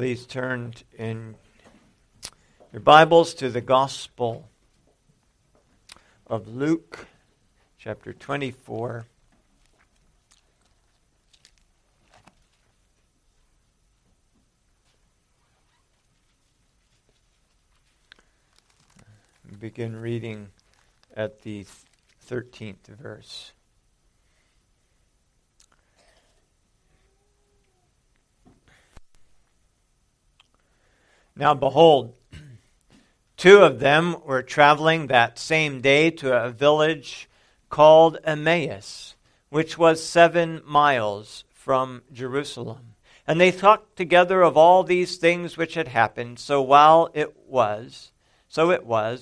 Please turn in your Bibles to the Gospel of Luke, chapter 24. Begin reading at the 13th verse. Now behold, two of them were traveling that same day to a village called Emmaus, which was 7 miles from Jerusalem. And they talked together of all these things which had happened. So it was,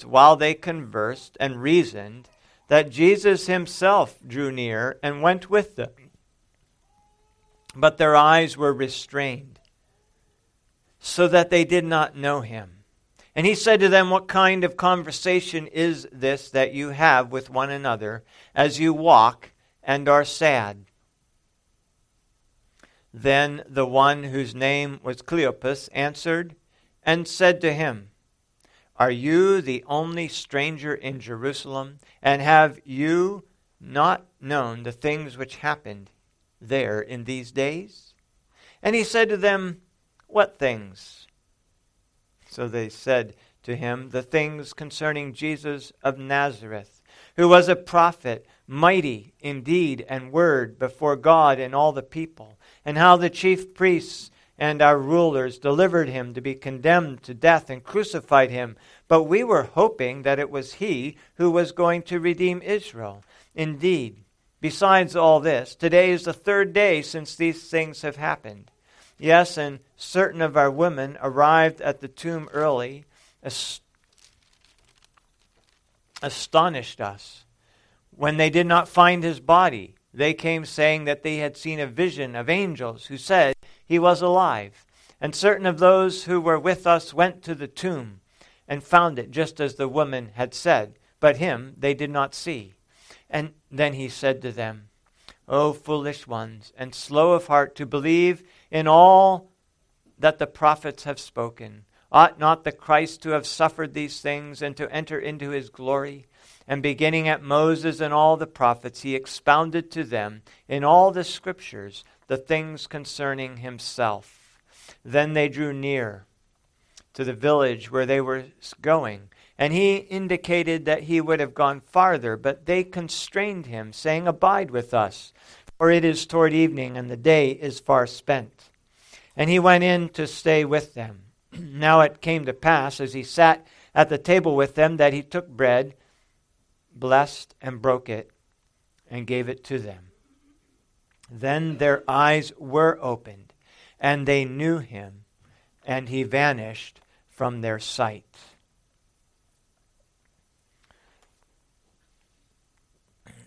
while they conversed and reasoned, that Jesus himself drew near and went with them. But their eyes were restrained, so that they did not know him. And he said to them, "What kind of conversation is this that you have with one another as you walk and are sad?" Then the one whose name was Cleopas answered and said to him, "Are you the only stranger in Jerusalem, and have you not known the things which happened there in these days?" And he said to them, "What things?" So they said to him, "The things concerning Jesus of Nazareth, who was a prophet, mighty in deed and word before God and all the people, and how the chief priests and our rulers delivered him to be condemned to death and crucified him. But we were hoping that it was he who was going to redeem Israel. Indeed, besides all this, today is the third day since these things have happened. Yes, and certain of our women arrived at the tomb early, astonished us. When they did not find his body, they came saying that they had seen a vision of angels who said he was alive. And certain of those who were with us went to the tomb and found it just as the woman had said, but him they did not see." And then he said to them, "O foolish ones, and slow of heart to believe in all that the prophets have spoken. Ought not the Christ to have suffered these things and to enter into his glory?" And beginning at Moses and all the prophets, he expounded to them in all the scriptures the things concerning himself. Then they drew near to the village where they were going, and he indicated that he would have gone farther, but they constrained him, saying, "Abide with us, for it is toward evening, and the day is far spent." And he went in to stay with them. Now it came to pass, as he sat at the table with them, that he took bread, blessed and broke it, and gave it to them. Then their eyes were opened, and they knew him, and he vanished from their sight.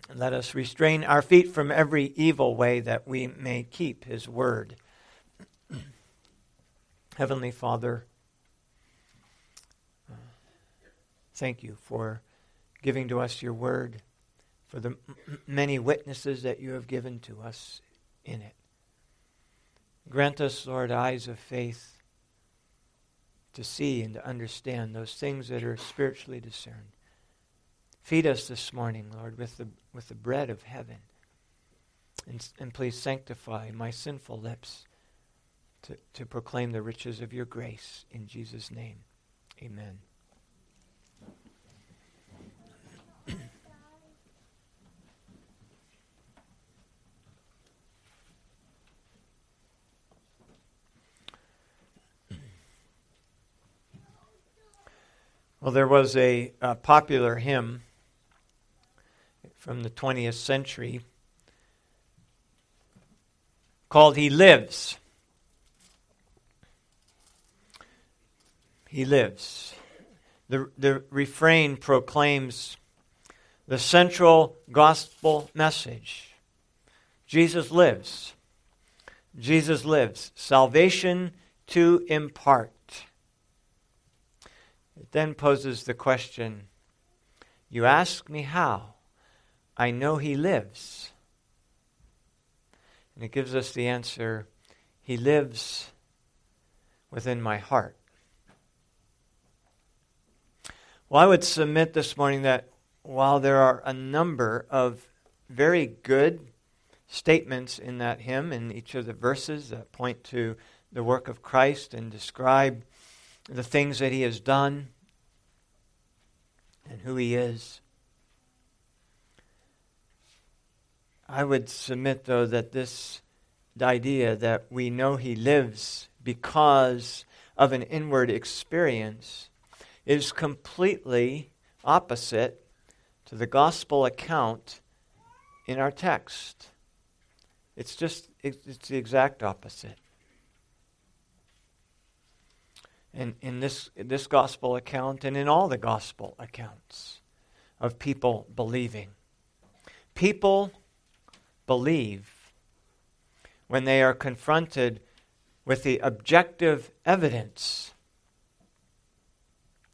Let us restrain our feet from every evil way, that we may keep his word. Heavenly Father, thank you for giving to us your word, for the many witnesses that you have given to us in it. Grant us, Lord, eyes of faith to see and to understand those things that are spiritually discerned. Feed us this morning, Lord, with the bread of heaven. And please sanctify my sinful lips to proclaim the riches of your grace. In Jesus' name, amen. Well, there was a popular hymn from the 20th century called "He Lives." He lives. The refrain proclaims the central gospel message. Jesus lives. Jesus lives. Salvation to impart. It then poses the question, "You ask me how? I know he lives." And it gives us the answer, he lives within my heart. Well, I would submit this morning that while there are a number of very good statements in that hymn, in each of the verses that point to the work of Christ and describe the things that he has done and who he is, I would submit, though, that this idea that we know he lives because of an inward experience is completely opposite to the gospel account in our text. It's the exact opposite. And in this gospel account, and in all the gospel accounts of people believing, people believe when they are confronted with the objective evidence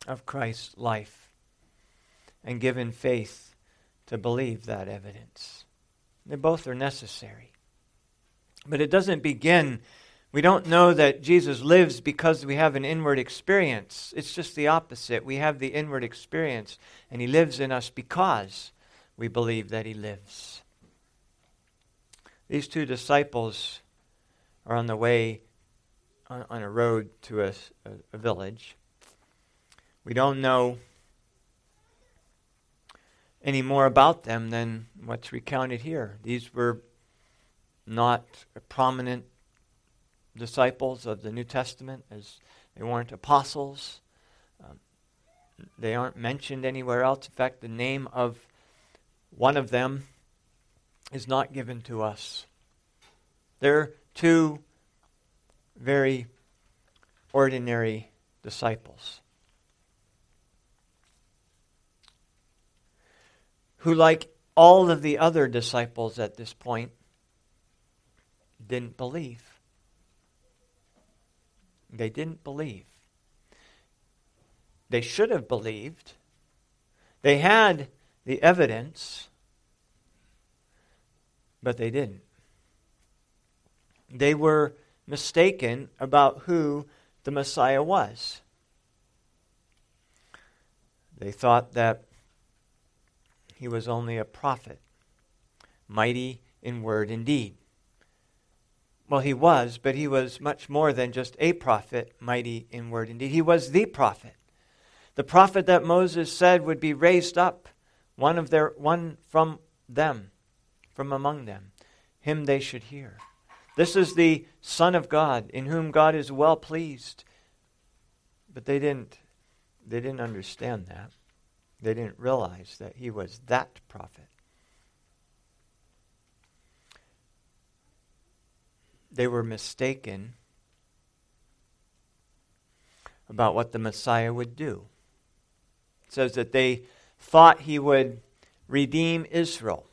of Christ's life and given faith to believe that evidence. They both are necessary. But it doesn't begin, we don't know that Jesus lives because we have an inward experience. It's just the opposite. We have the inward experience, and he lives in us because we believe that he lives. These two disciples are on the way on a road to a village. We don't know any more about them than what's recounted here. These were not prominent disciples of the New Testament, as they weren't apostles. They aren't mentioned anywhere else. In fact, the name of one of them is not given to us. They're two very ordinary disciples who, like all of the other disciples at this point, didn't believe. They didn't believe. They should have believed. They had the evidence, but they didn't. They were mistaken about who the Messiah was. They thought that he was only a prophet, mighty in word and deed. Well, he was, but he was much more than just a prophet, mighty in word and deed. He was the prophet that Moses said would be raised up, one from them, from among them. Him they should hear. This is the Son of God, in whom God is well pleased. But they didn't understand that. They didn't realize that he was that prophet. They were mistaken about what the Messiah would do. It says that they thought he would redeem Israel.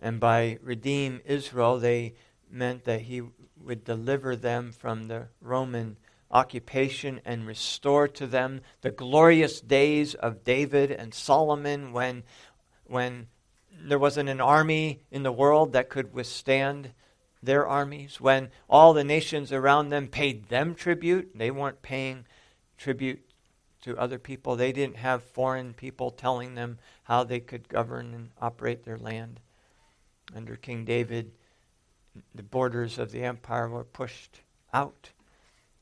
And by redeem Israel, they meant that he would deliver them from the Roman occupation and restore to them the glorious days of David and Solomon when there wasn't an army in the world that could withstand their armies, when all the nations around them paid them tribute. They weren't paying tribute to other people. They didn't have foreign people telling them how they could govern and operate their land. Under King David, the borders of the empire were pushed out,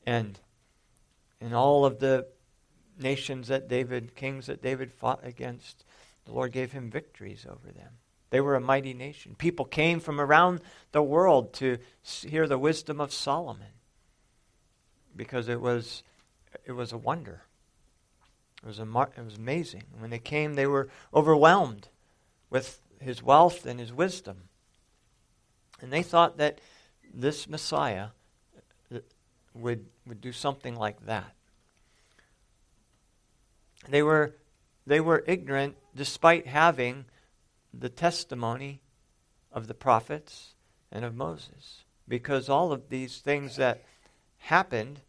and all of the kings that David fought against, the Lord gave him victories over them. They were a mighty nation. People came from around the world to hear the wisdom of Solomon because it was a wonder. It was amazing. When they came, they were overwhelmed with his wealth and his wisdom. And they thought that this Messiah would do something like that. They were ignorant despite having the testimony of the prophets and of Moses, because all of these things that happened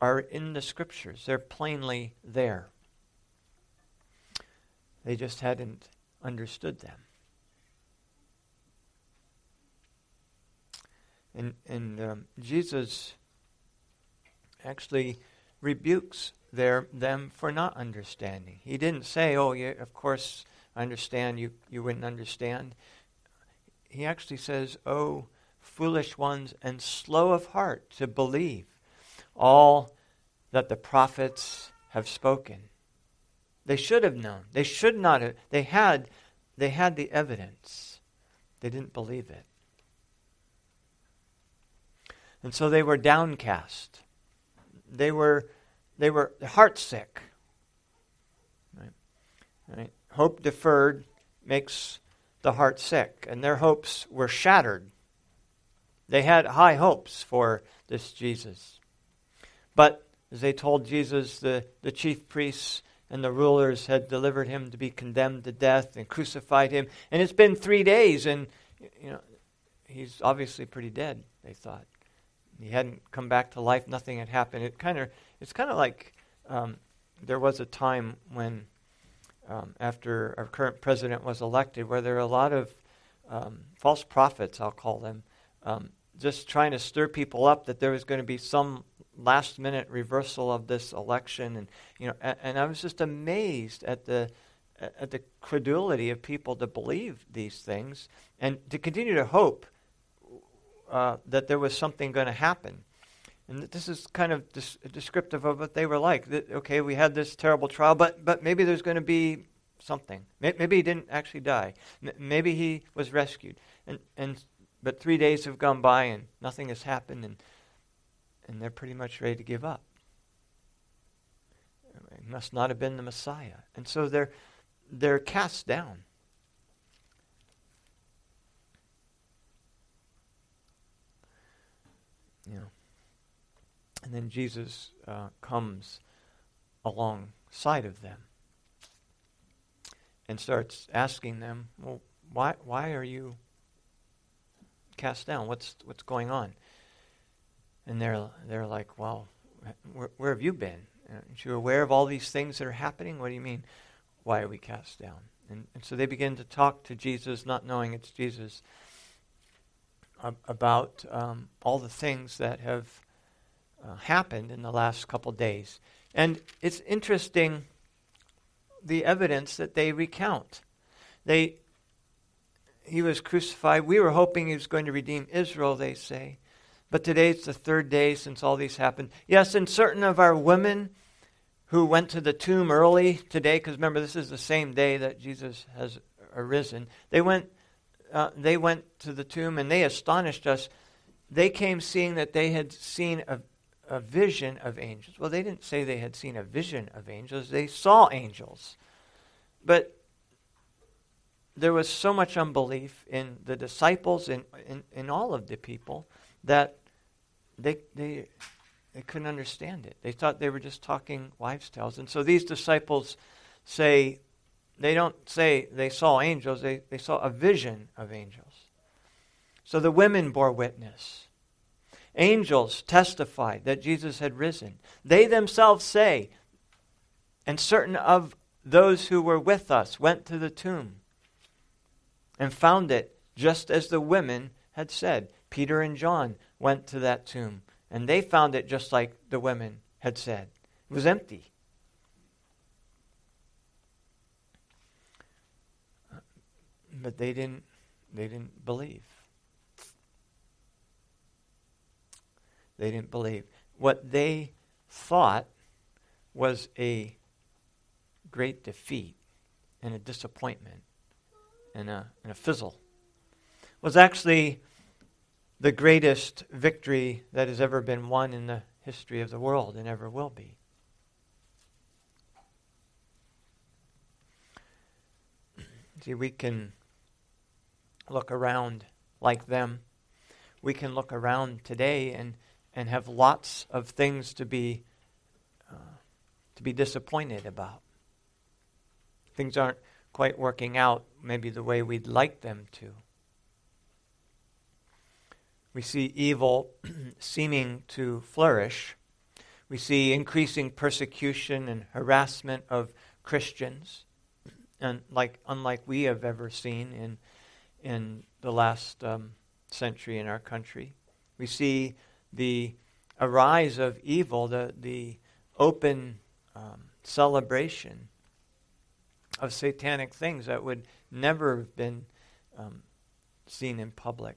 are in the scriptures. They're plainly there. They just hadn't understood them. And Jesus actually rebukes them for not understanding. He didn't say, "Oh, yeah, of course, I understand. You wouldn't understand." He actually says, "Oh, foolish ones and slow of heart to believe all that the prophets have spoken." They should have known. They should not have. They had the evidence. They didn't believe it. And so they were downcast. They were heartsick. Right? Hope deferred makes the heart sick, and their hopes were shattered. They had high hopes for this Jesus. But as they told Jesus, the chief priests and the rulers had delivered him to be condemned to death and crucified him. And it's been 3 days, and he's obviously pretty dead, they thought. He hadn't come back to life. Nothing had happened. It's kind of like there was a time when, after our current president was elected, where there were a lot of false prophets, I'll call them, just trying to stir people up that there was going to be some last-minute reversal of this election, and I was just amazed at the credulity of people to believe these things and to continue to hope that there was something going to happen. And this is kind of descriptive of what they were like. Okay, we had this terrible trial, but maybe there's going to be something. Maybe he didn't actually die. Maybe he was rescued. But 3 days have gone by and nothing has happened, and they're pretty much ready to give up. It must not have been the Messiah. And so they're cast down. And then Jesus comes alongside of them and starts asking them, "Well, why are you cast down? What's going on?" And they're like, "Well, where have you been? Aren't you aware of all these things that are happening? What do you mean? Why are we cast down?" And so they begin to talk to Jesus, not knowing it's Jesus, about all the things that have happened in the last couple days. And it's interesting, the evidence that they recount. He was crucified. We were hoping he was going to redeem Israel, they say. But today it's the third day since all these happened. Yes, and certain of our women who went to the tomb early today, because remember, this is the same day that Jesus has arisen, they went to the tomb and they astonished us. They came seeing that they had seen a vision of angels. Well, they didn't say they had seen a vision of angels. They saw angels. But there was so much unbelief in the disciples, in all of the people, that they couldn't understand it. They thought they were just talking wives' tales. And so these disciples say, they don't say they saw angels, they saw a vision of angels. So the women bore witness. Angels testified that Jesus had risen. They themselves say, and certain of those who were with us went to the tomb and found it just as the women had said. Peter and John went to that tomb, and they found it just like the women had said. It was empty. But they didn't believe. They didn't believe. What they thought was a great defeat and a disappointment and a fizzle was actually the greatest victory that has ever been won in the history of the world and ever will be. See, we can look around like them. We can look around today and have lots of things to be disappointed about. Things aren't quite working out maybe the way we'd like them to. We see evil seeming to flourish. We see increasing persecution and harassment of Christians, and unlike we have ever seen in the last century in our country. We see the arise of evil, the open celebration of satanic things that would never have been seen in public.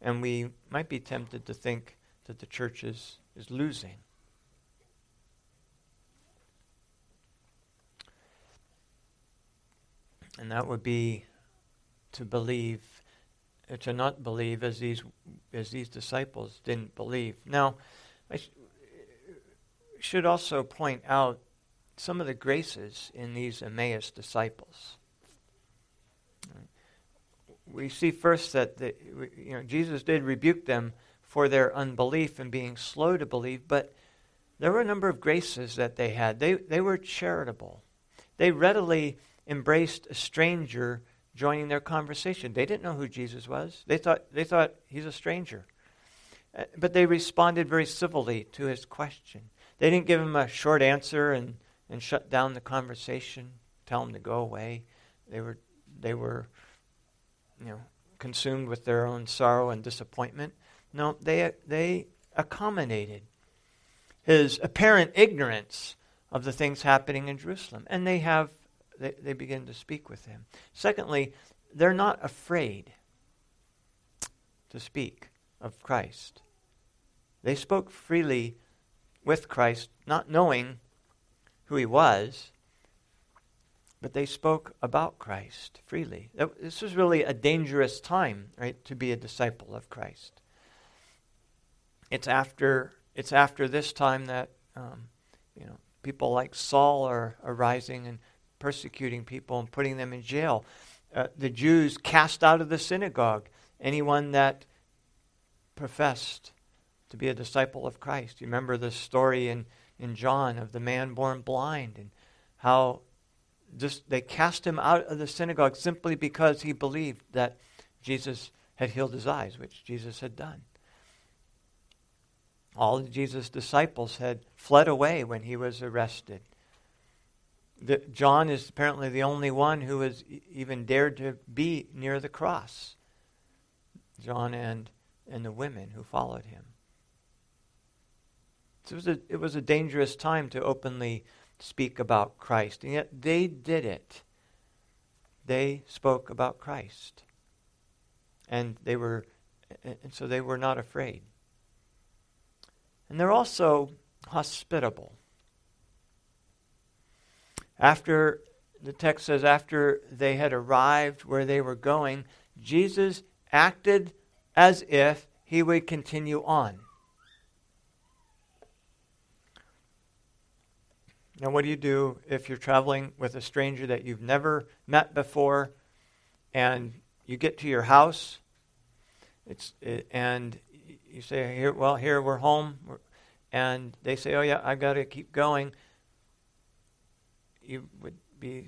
And we might be tempted to think that the church is losing. And that would be to believe, to not believe as these disciples didn't believe. Now, I should also point out some of the graces in these Emmaus disciples. We see first that Jesus did rebuke them for their unbelief and being slow to believe, but there were a number of graces that they had. They were charitable. They readily embraced a stranger joining their conversation. They didn't know who Jesus was. They thought he's a stranger. But they responded very civilly to his question. They didn't give him a short answer and shut down the conversation, tell him to go away. They were consumed with their own sorrow and disappointment. No, they accommodated his apparent ignorance of the things happening in Jerusalem, and they begin to speak with him. Secondly, they're not afraid to speak of Christ. They spoke freely with Christ, not knowing who he was, but they spoke about Christ freely. This was really a dangerous time, right, to be a disciple of Christ. It's after this time that people like Saul are arising and persecuting people and putting them in jail. The Jews cast out of the synagogue anyone that professed to be a disciple of Christ. You remember the story in John of the man born blind and how they cast him out of the synagogue simply because he believed that Jesus had healed his eyes, which Jesus had done. All of Jesus' disciples had fled away when he was arrested. John is apparently the only one who has even dared to be near the cross. John and the women who followed him. So it was a dangerous time to openly speak about Christ, and yet they did it. They spoke about Christ, and so they were not afraid. And they're also hospitable. After, the text says, after they had arrived where they were going, Jesus acted as if he would continue on. Now, what do you do if you're traveling with a stranger that you've never met before, and you get to your house, and you say, "Here we're home," and they say, "Oh yeah, I've got to keep going." It would be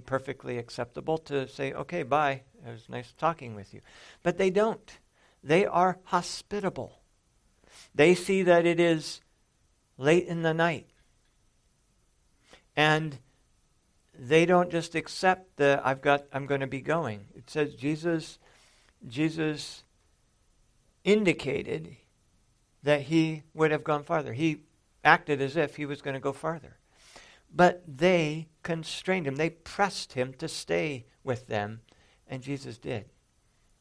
perfectly acceptable to say, "Okay, bye. It was nice talking with you," but they don't. They are hospitable. They see that it is late in the night. And they don't just accept the I'm going to be going. It says Jesus indicated that he would have gone farther. He acted as if he was going to go farther. But they constrained him. They pressed him to stay with them, and Jesus did.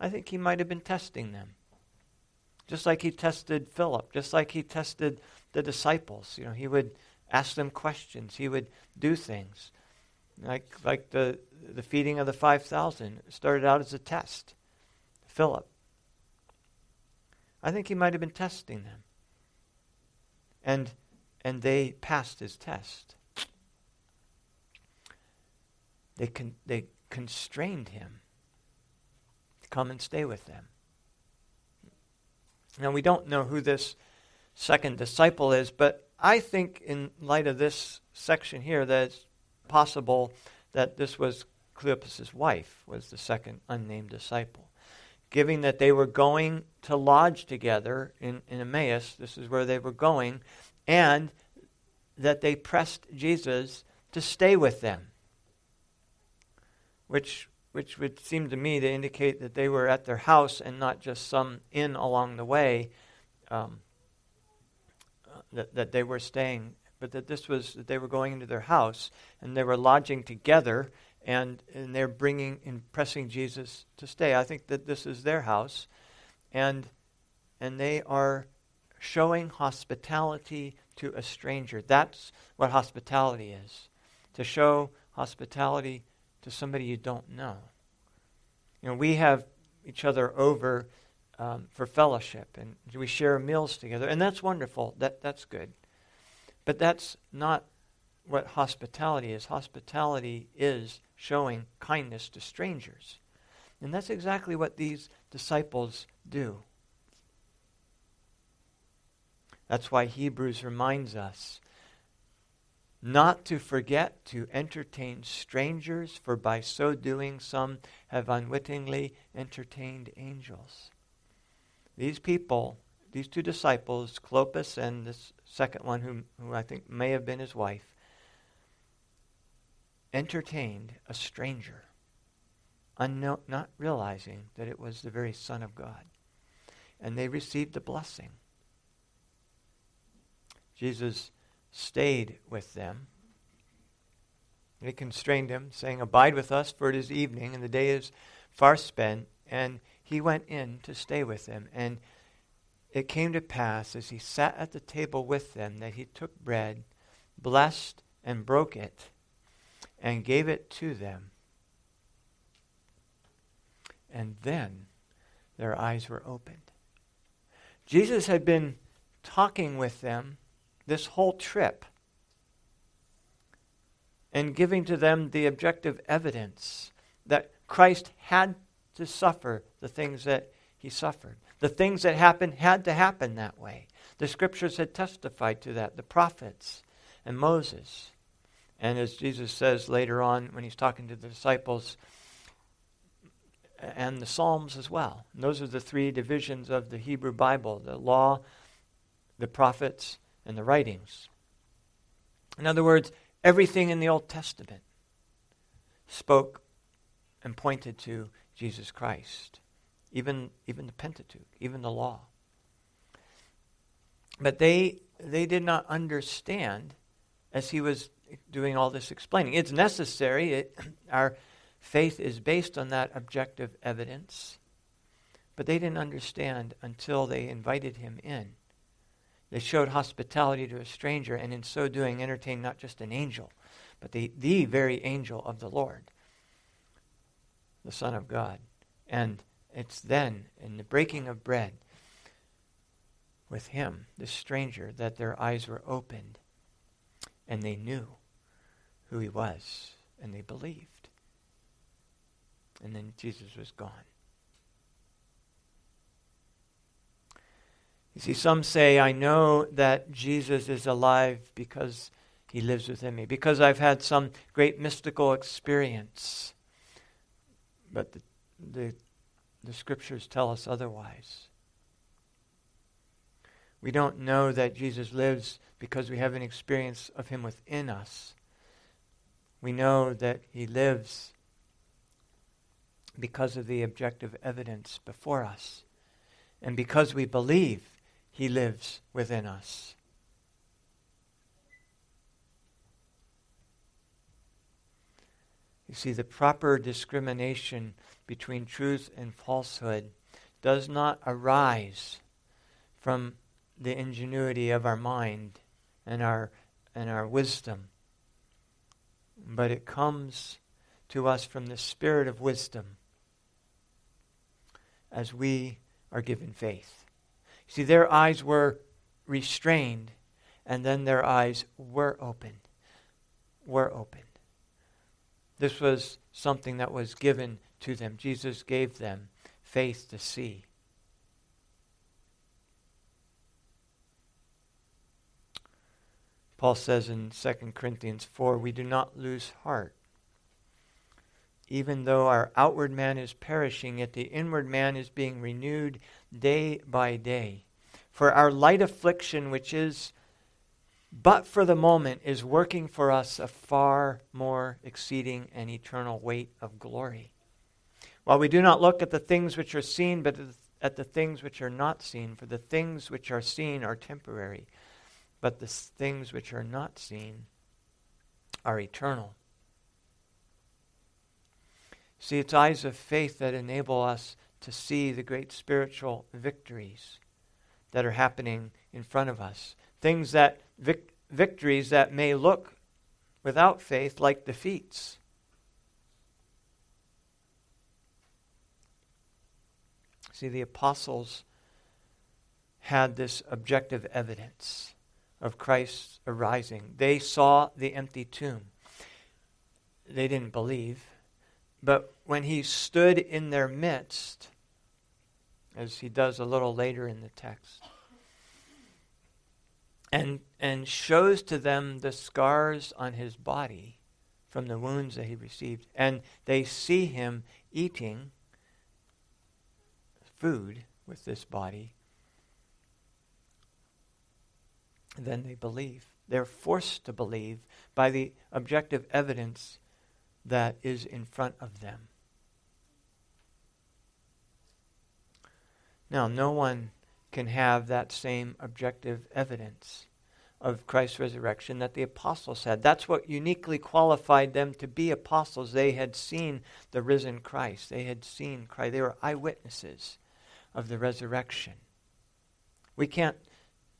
I think he might have been testing them. Just like he tested Philip, just like he tested the disciples. He would ask them questions. He would do things. Like the feeding of the 5,000 started out as a test. Philip. I think he might have been testing them. And they passed his test. They constrained him to come and stay with them. Now, we don't know who this second disciple is, but I think in light of this section here that it's possible that this was Cleopas' wife, was the second unnamed disciple. Given that they were going to lodge together in Emmaus, this is where they were going, and that they pressed Jesus to stay with them, which which would seem to me to indicate that they were at their house and not just some inn along the way, that they were staying, but that they were going into their house and they were lodging together, and they're bringing and pressing Jesus to stay. I think that this is their house, and they are showing hospitality to a stranger. That's what hospitality is, to show hospitality to somebody you don't know. You know, we have each other over for fellowship, and we share meals together, and that's wonderful. That's good, but that's not what hospitality is. Hospitality is showing kindness to strangers, and that's exactly what these disciples do. That's why Hebrews reminds us not to forget to entertain strangers, for by so doing some have unwittingly entertained angels. These people, these two disciples, Clopas and this second one, who I think may have been his wife, entertained a stranger, not realizing that it was the very Son of God. And they received a blessing. Jesus stayed with them. They constrained him, saying, "Abide with us, for it is evening, and the day is far spent." And he went in to stay with them. And it came to pass, as he sat at the table with them, that he took bread, blessed and broke it, and gave it to them. And then their eyes were opened. Jesus had been talking with them this whole trip and giving to them the objective evidence that Christ had to suffer the things that he suffered. The things that happened had to happen that way. The scriptures had testified to that, the prophets and Moses. And as Jesus says later on when he's talking to the disciples, and the Psalms as well. And those are the three divisions of the Hebrew Bible, the law, the prophets, and the writings. In other words, everything in the Old Testament spoke and pointed to Jesus Christ, even the Pentateuch, even the law. But they did not understand as he was doing all this explaining. It's necessary. Our faith is based on that objective evidence. But they didn't understand until they invited him in. They showed hospitality to a stranger, and in so doing entertained not just an angel, but the very angel of the Lord, the Son of God. And it's then, in the breaking of bread with him, this stranger, that their eyes were opened, and they knew who he was, and they believed. And then Jesus was gone. You see, some say, "I know that Jesus is alive because he lives within me, because I've had some great mystical experience." But the scriptures tell us otherwise. We don't know that Jesus lives because we have an experience of him within us. We know that he lives because of the objective evidence before us. And because we believe, he lives within us. You see, the proper discrimination between truth and falsehood does not arise from the ingenuity of our mind and our wisdom, but it comes to us from the Spirit of wisdom as we are given faith. See, their eyes were restrained, and then their eyes were opened. This was something that was given to them. Jesus gave them faith to see. Paul says in 2 Corinthians 4, "We do not lose heart. Even though our outward man is perishing, yet the inward man is being renewed day by day. For our light affliction, which is but for the moment, is working for us a far more exceeding and eternal weight of glory." While we do not look at the things which are seen, but at the things which are not seen, for the things which are seen are temporary, but the things which are not seen are eternal. See, it's eyes of faith that enable us to see the great spiritual victories that are happening in front of us. Things that, victories that may look without faith like defeats. See, the apostles had this objective evidence of Christ's arising. They saw the empty tomb. They didn't believe. But when he stood in their midst, as he does a little later in the text, and shows to them the scars on his body from the wounds that he received, and they see him eating food with this body, then they believe. They're forced to believe by the objective evidence that is in front of them. Now, no one can have that same objective evidence of Christ's resurrection that the apostles had. That's what uniquely qualified them to be apostles. They had seen the risen Christ. They had seen Christ. They were eyewitnesses of the resurrection. We can't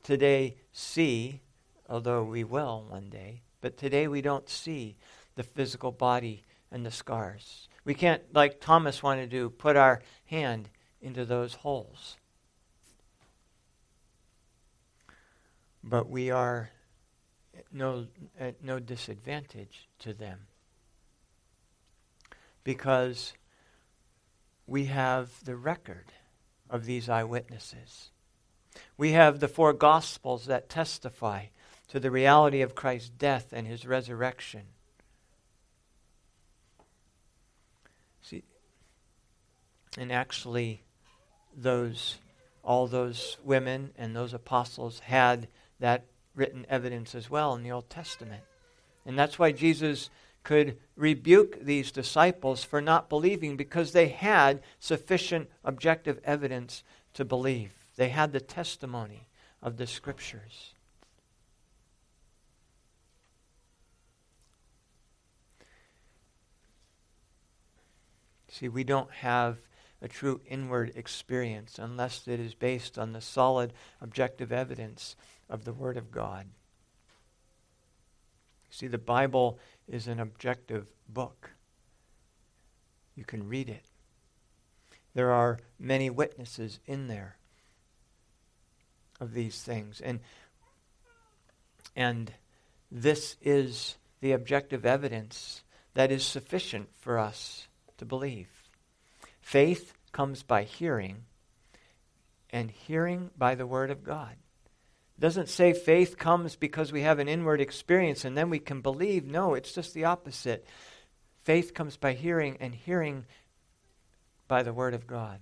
today see, although we will one day, but today we don't see the physical body and the scars. We can't, like Thomas wanted to do, put our hand into those holes. But we are at no disadvantage to them, because we have the record of these eyewitnesses. We have the four Gospels that testify to the reality of Christ's death and his resurrection. See, and actually, all those women and those apostles had that written evidence as well in the Old Testament. And that's why Jesus could rebuke these disciples for not believing, because they had sufficient objective evidence to believe. They had the testimony of the Scriptures. See, we don't have a true inward experience unless it is based on the solid objective evidence of the Word of God. See, the Bible is an objective book. You can read it. There are many witnesses in there of these things. And this is the objective evidence that is sufficient for us to believe. Faith comes by hearing, and hearing by the Word of God. It doesn't say faith comes because we have an inward experience and then we can believe. No, it's just the opposite. Faith comes by hearing, and hearing by the Word of God.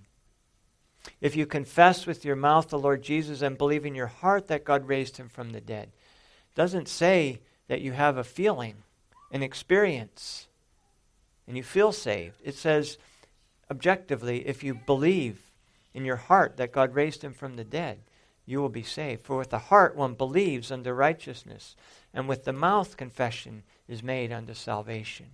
If you confess with your mouth the Lord Jesus and believe in your heart that God raised him from the dead, it doesn't say that you have a feeling, an experience, and you feel saved. It says, objectively, if you believe in your heart that God raised him from the dead, you will be saved. For with the heart one believes unto righteousness, and with the mouth confession is made unto salvation.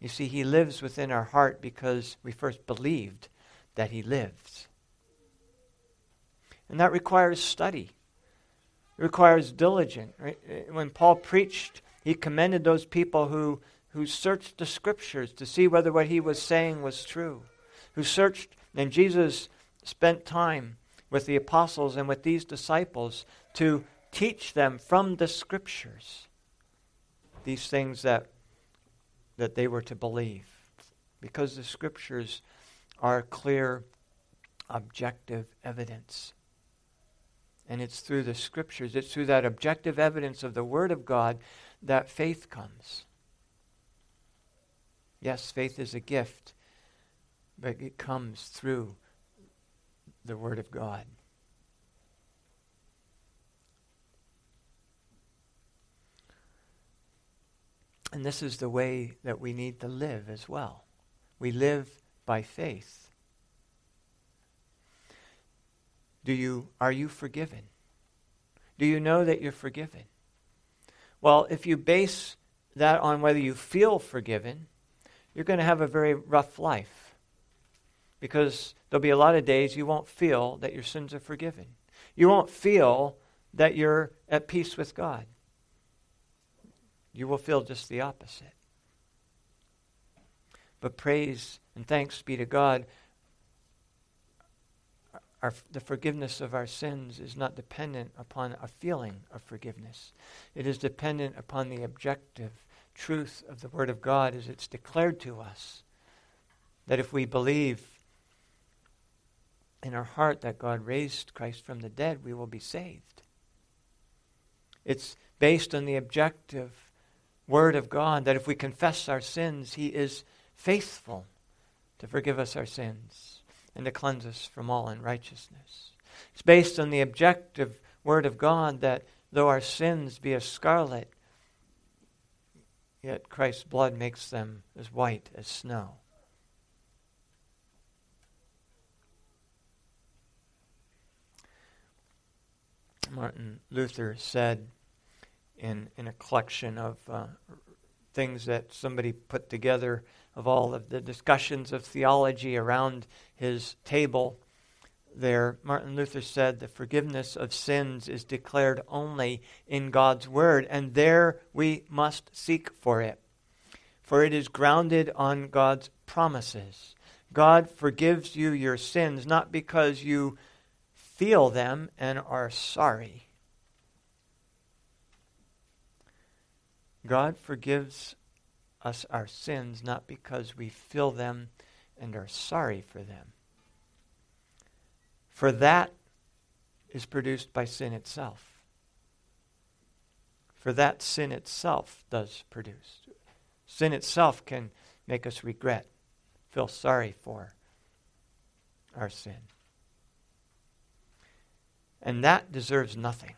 You see, he lives within our heart because we first believed that he lives. And that requires study. It requires diligence. Right? When Paul preached, he commended those people who searched the Scriptures to see whether what he was saying was true, who searched, and Jesus spent time with the apostles and with these disciples to teach them from the Scriptures these things that they were to believe, because the Scriptures are clear, objective evidence. And it's through the Scriptures, it's through that objective evidence of the Word of God that faith comes. Yes, faith is a gift, but it comes through the Word of God. And this is the way that we need to live as well. We live by faith. Are you forgiven? Do you know that you're forgiven? Well, if you base that on whether you feel forgiven, you're going to have a very rough life, because there'll be a lot of days you won't feel that your sins are forgiven. You won't feel that you're at peace with God. You will feel just the opposite. But praise and thanks be to God, the forgiveness of our sins is not dependent upon a feeling of forgiveness. It is dependent upon the objective truth of the Word of God as it's declared to us, that if we believe in our heart that God raised Christ from the dead, we will be saved. It's based on the objective Word of God that if we confess our sins, He is faithful to forgive us our sins and to cleanse us from all unrighteousness. It's based on the objective Word of God that though our sins be as scarlet, yet Christ's blood makes them as white as snow. Martin Luther said in a collection of things that somebody put together of all of the discussions of theology around his table there, Martin Luther said, the forgiveness of sins is declared only in God's Word, and there we must seek for it. For it is grounded on God's promises. God forgives you your sins, not because you feel them and are sorry. God forgives us our sins not because we feel them and are sorry for them. For that is produced by sin itself. For that sin itself does produce. Sin itself can make us regret, feel sorry for our sin. And that deserves nothing.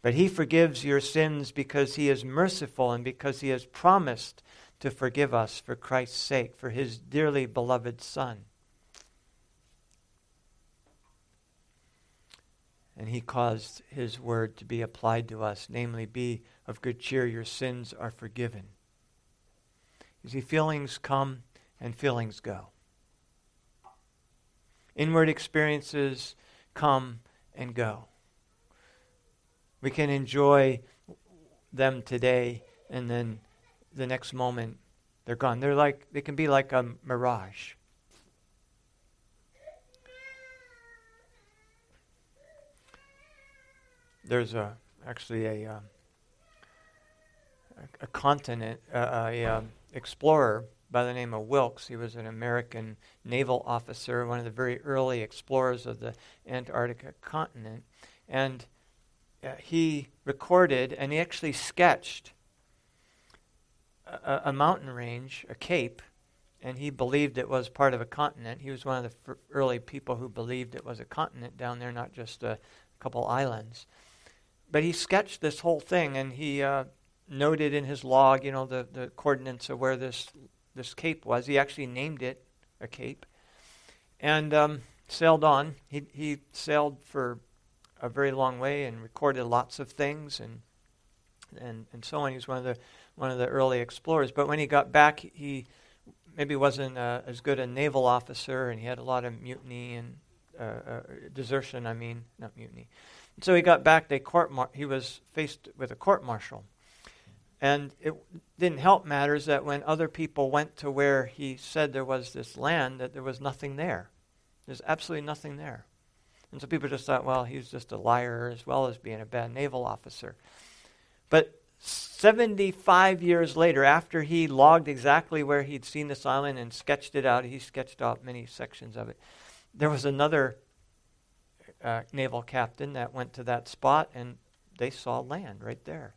But He forgives your sins because He is merciful and because He has promised to forgive us for Christ's sake, for His dearly beloved Son. And He caused His word to be applied to us, namely, be of good cheer, your sins are forgiven. You see, feelings come and feelings go. Inward experiences come and go. We can enjoy them today, and then the next moment they're gone. They can be like a mirage. There's explorer by the name of Wilkes. He was an American naval officer, one of the very early explorers of the Antarctica continent, and he recorded and he actually sketched a mountain range, a cape, and he believed it was part of a continent. He was one of the early people who believed it was a continent down there, not just a couple islands. But he sketched this whole thing, and he noted in his log, the coordinates of where this cape was. He actually named it a cape, and sailed on. He sailed for a very long way and recorded lots of things and so on. He was one of the early explorers. But when he got back, he maybe wasn't as good a naval officer, and he had a lot of mutiny and desertion. I mean, not mutiny. And so he got back. He was faced with a court martial, and it didn't help matters that when other people went to where he said there was this land, that there was nothing there. There's absolutely nothing there. And so people just thought, well, he's just a liar as well as being a bad naval officer. But 75 years later, after he logged exactly where he'd seen this island and sketched it out, he sketched out many sections of it, there was another naval captain that went to that spot, and they saw land right there.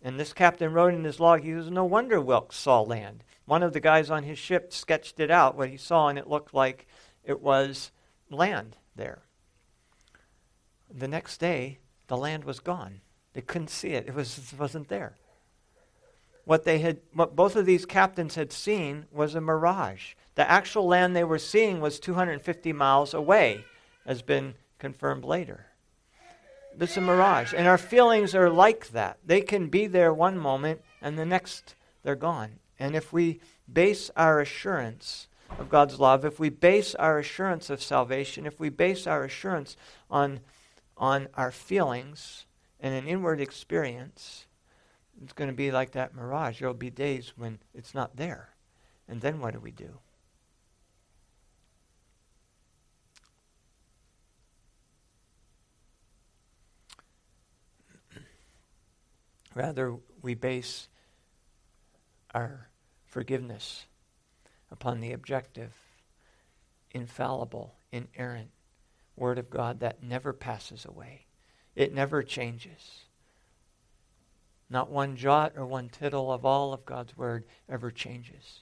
And this captain wrote in his log, he was no wonder Wilkes saw land. One of the guys on his ship sketched it out, what he saw, and it looked like it was land there. The next day, the land was gone. They couldn't see it. It wasn't there. what both of these captains had seen was a mirage. The actual land they were seeing was 250 miles away, has been confirmed later. This is a mirage. And our feelings are like that. They can be there one moment, and the next they're gone. And if we base our assurance of God's love, if we base our assurance of salvation, if we base our assurance on our feelings and an inward experience, it's going to be like that mirage. There will be days when it's not there. And then what do we do? Rather, we base our forgiveness upon the objective, infallible, inerrant Word of God that never passes away. It never changes. Not one jot or one tittle of all of God's Word ever changes.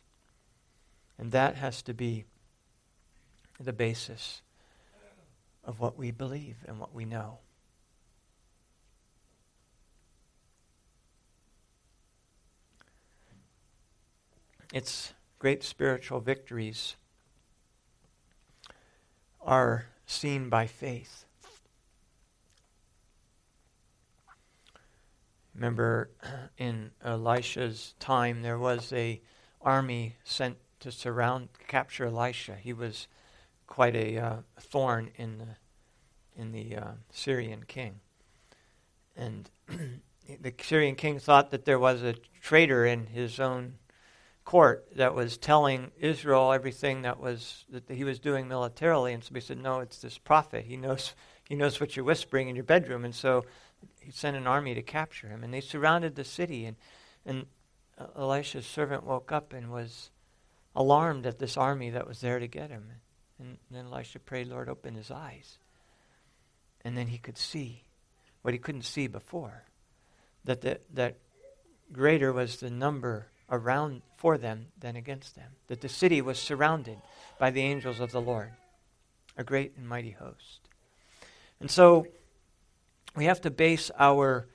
And that has to be the basis of what we believe and what we know. Its great spiritual victories are seen by faith. Remember, in Elisha's time, there was an army sent to capture Elisha. He was quite a thorn in the Syrian king, and the Syrian king thought that there was a traitor in his own court that was telling Israel everything that he was doing militarily. And so he said, no, it's this prophet. He knows what you're whispering in your bedroom. And so he sent an army to capture him. And they surrounded the city. And Elisha's servant woke up and was alarmed at this army that was there to get him. And then Elisha prayed, Lord, open his eyes. And then he could see what he couldn't see before. That greater was the number around for them than against them, that the city was surrounded by the angels of the Lord, a great and mighty host. And so we have to base our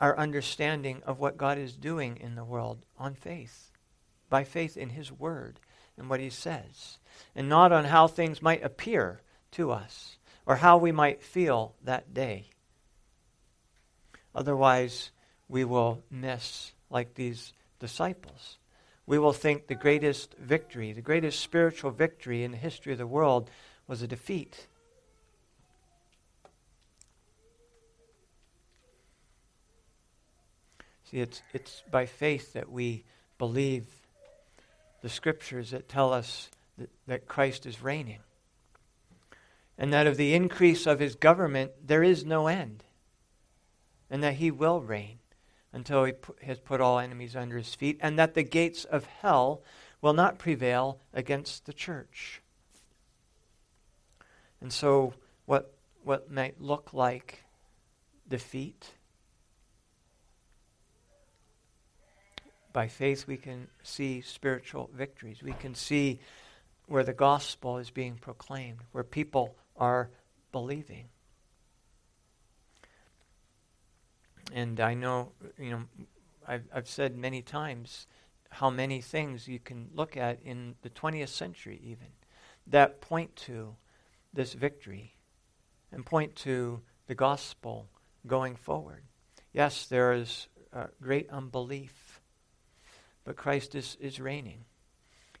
understanding of what God is doing in the world on faith, by faith in His Word and what He says, and not on how things might appear to us or how we might feel that day. Otherwise, we will miss, like these disciples, we will think the greatest victory, the greatest spiritual victory in the history of the world was a defeat. See, it's by faith that we believe the Scriptures that tell us that Christ is reigning, and that of the increase of His government there is no end, and that He will reign until He has put all enemies under His feet, and that the gates of hell will not prevail against the church. And so what might look like defeat, by faith we can see spiritual victories. We can see where the gospel is being proclaimed, where people are believing. And I know, I've said many times how many things you can look at in the 20th century even that point to this victory and point to the gospel going forward. Yes, there is great unbelief, but Christ is reigning.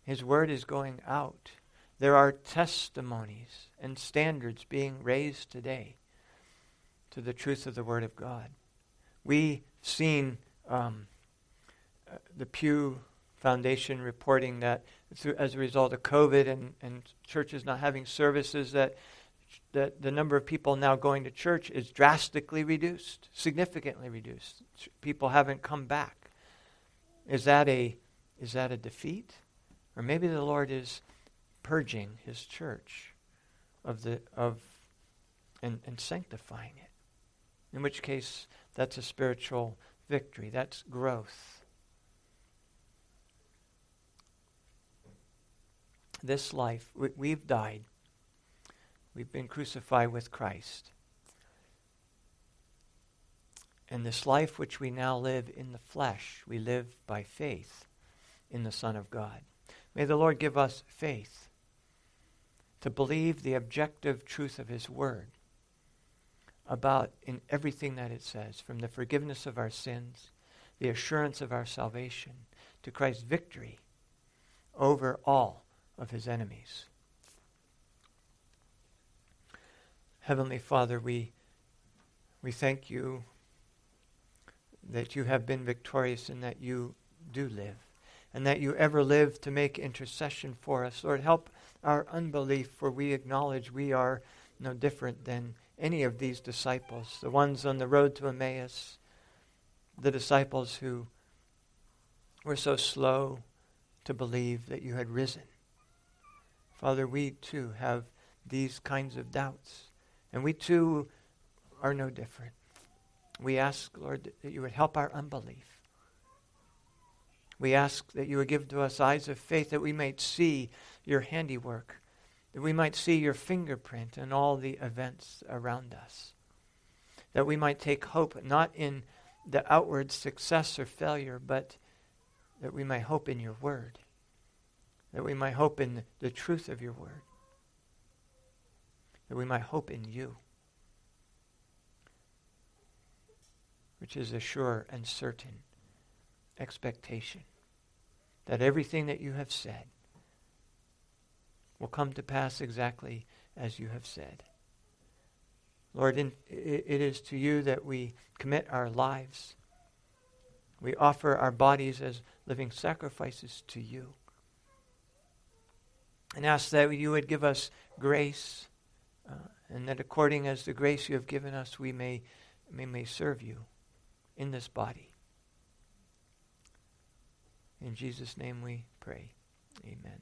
His Word is going out. There are testimonies and standards being raised today to the truth of the Word of God. We've seen the Pew Foundation reporting that as a result of COVID and churches not having services, that the number of people now going to church is drastically reduced, significantly reduced. People haven't come back. Is that a defeat? Or maybe the Lord is purging His church and sanctifying it. In which case, that's a spiritual victory. That's growth. This life, we've died. We've been crucified with Christ. And this life which we now live in the flesh, we live by faith in the Son of God. May the Lord give us faith to believe the objective truth of His Word about in everything that it says, from the forgiveness of our sins, the assurance of our salvation, to Christ's victory over all of His enemies. Heavenly Father, we thank You that You have been victorious and that You do live, and that You ever live to make intercession for us. Lord, help our unbelief, for we acknowledge we are no different than any of these disciples, the ones on the road to Emmaus, the disciples who were so slow to believe that You had risen. Father, we too have these kinds of doubts, and we too are no different. We ask, Lord, that You would help our unbelief. We ask that You would give to us eyes of faith, that we might see Your handiwork, that we might see Your fingerprint in all the events around us, that we might take hope not in the outward success or failure, but that we may hope in Your Word, that we might hope in the truth of Your Word, that we might hope in You, which is a sure and certain expectation that everything that You have said will come to pass exactly as You have said. Lord, it is to You that we commit our lives. We offer our bodies as living sacrifices to You, and ask that You would give us grace, and that according as the grace You have given us, we may serve You in this body. In Jesus' name we pray. Amen.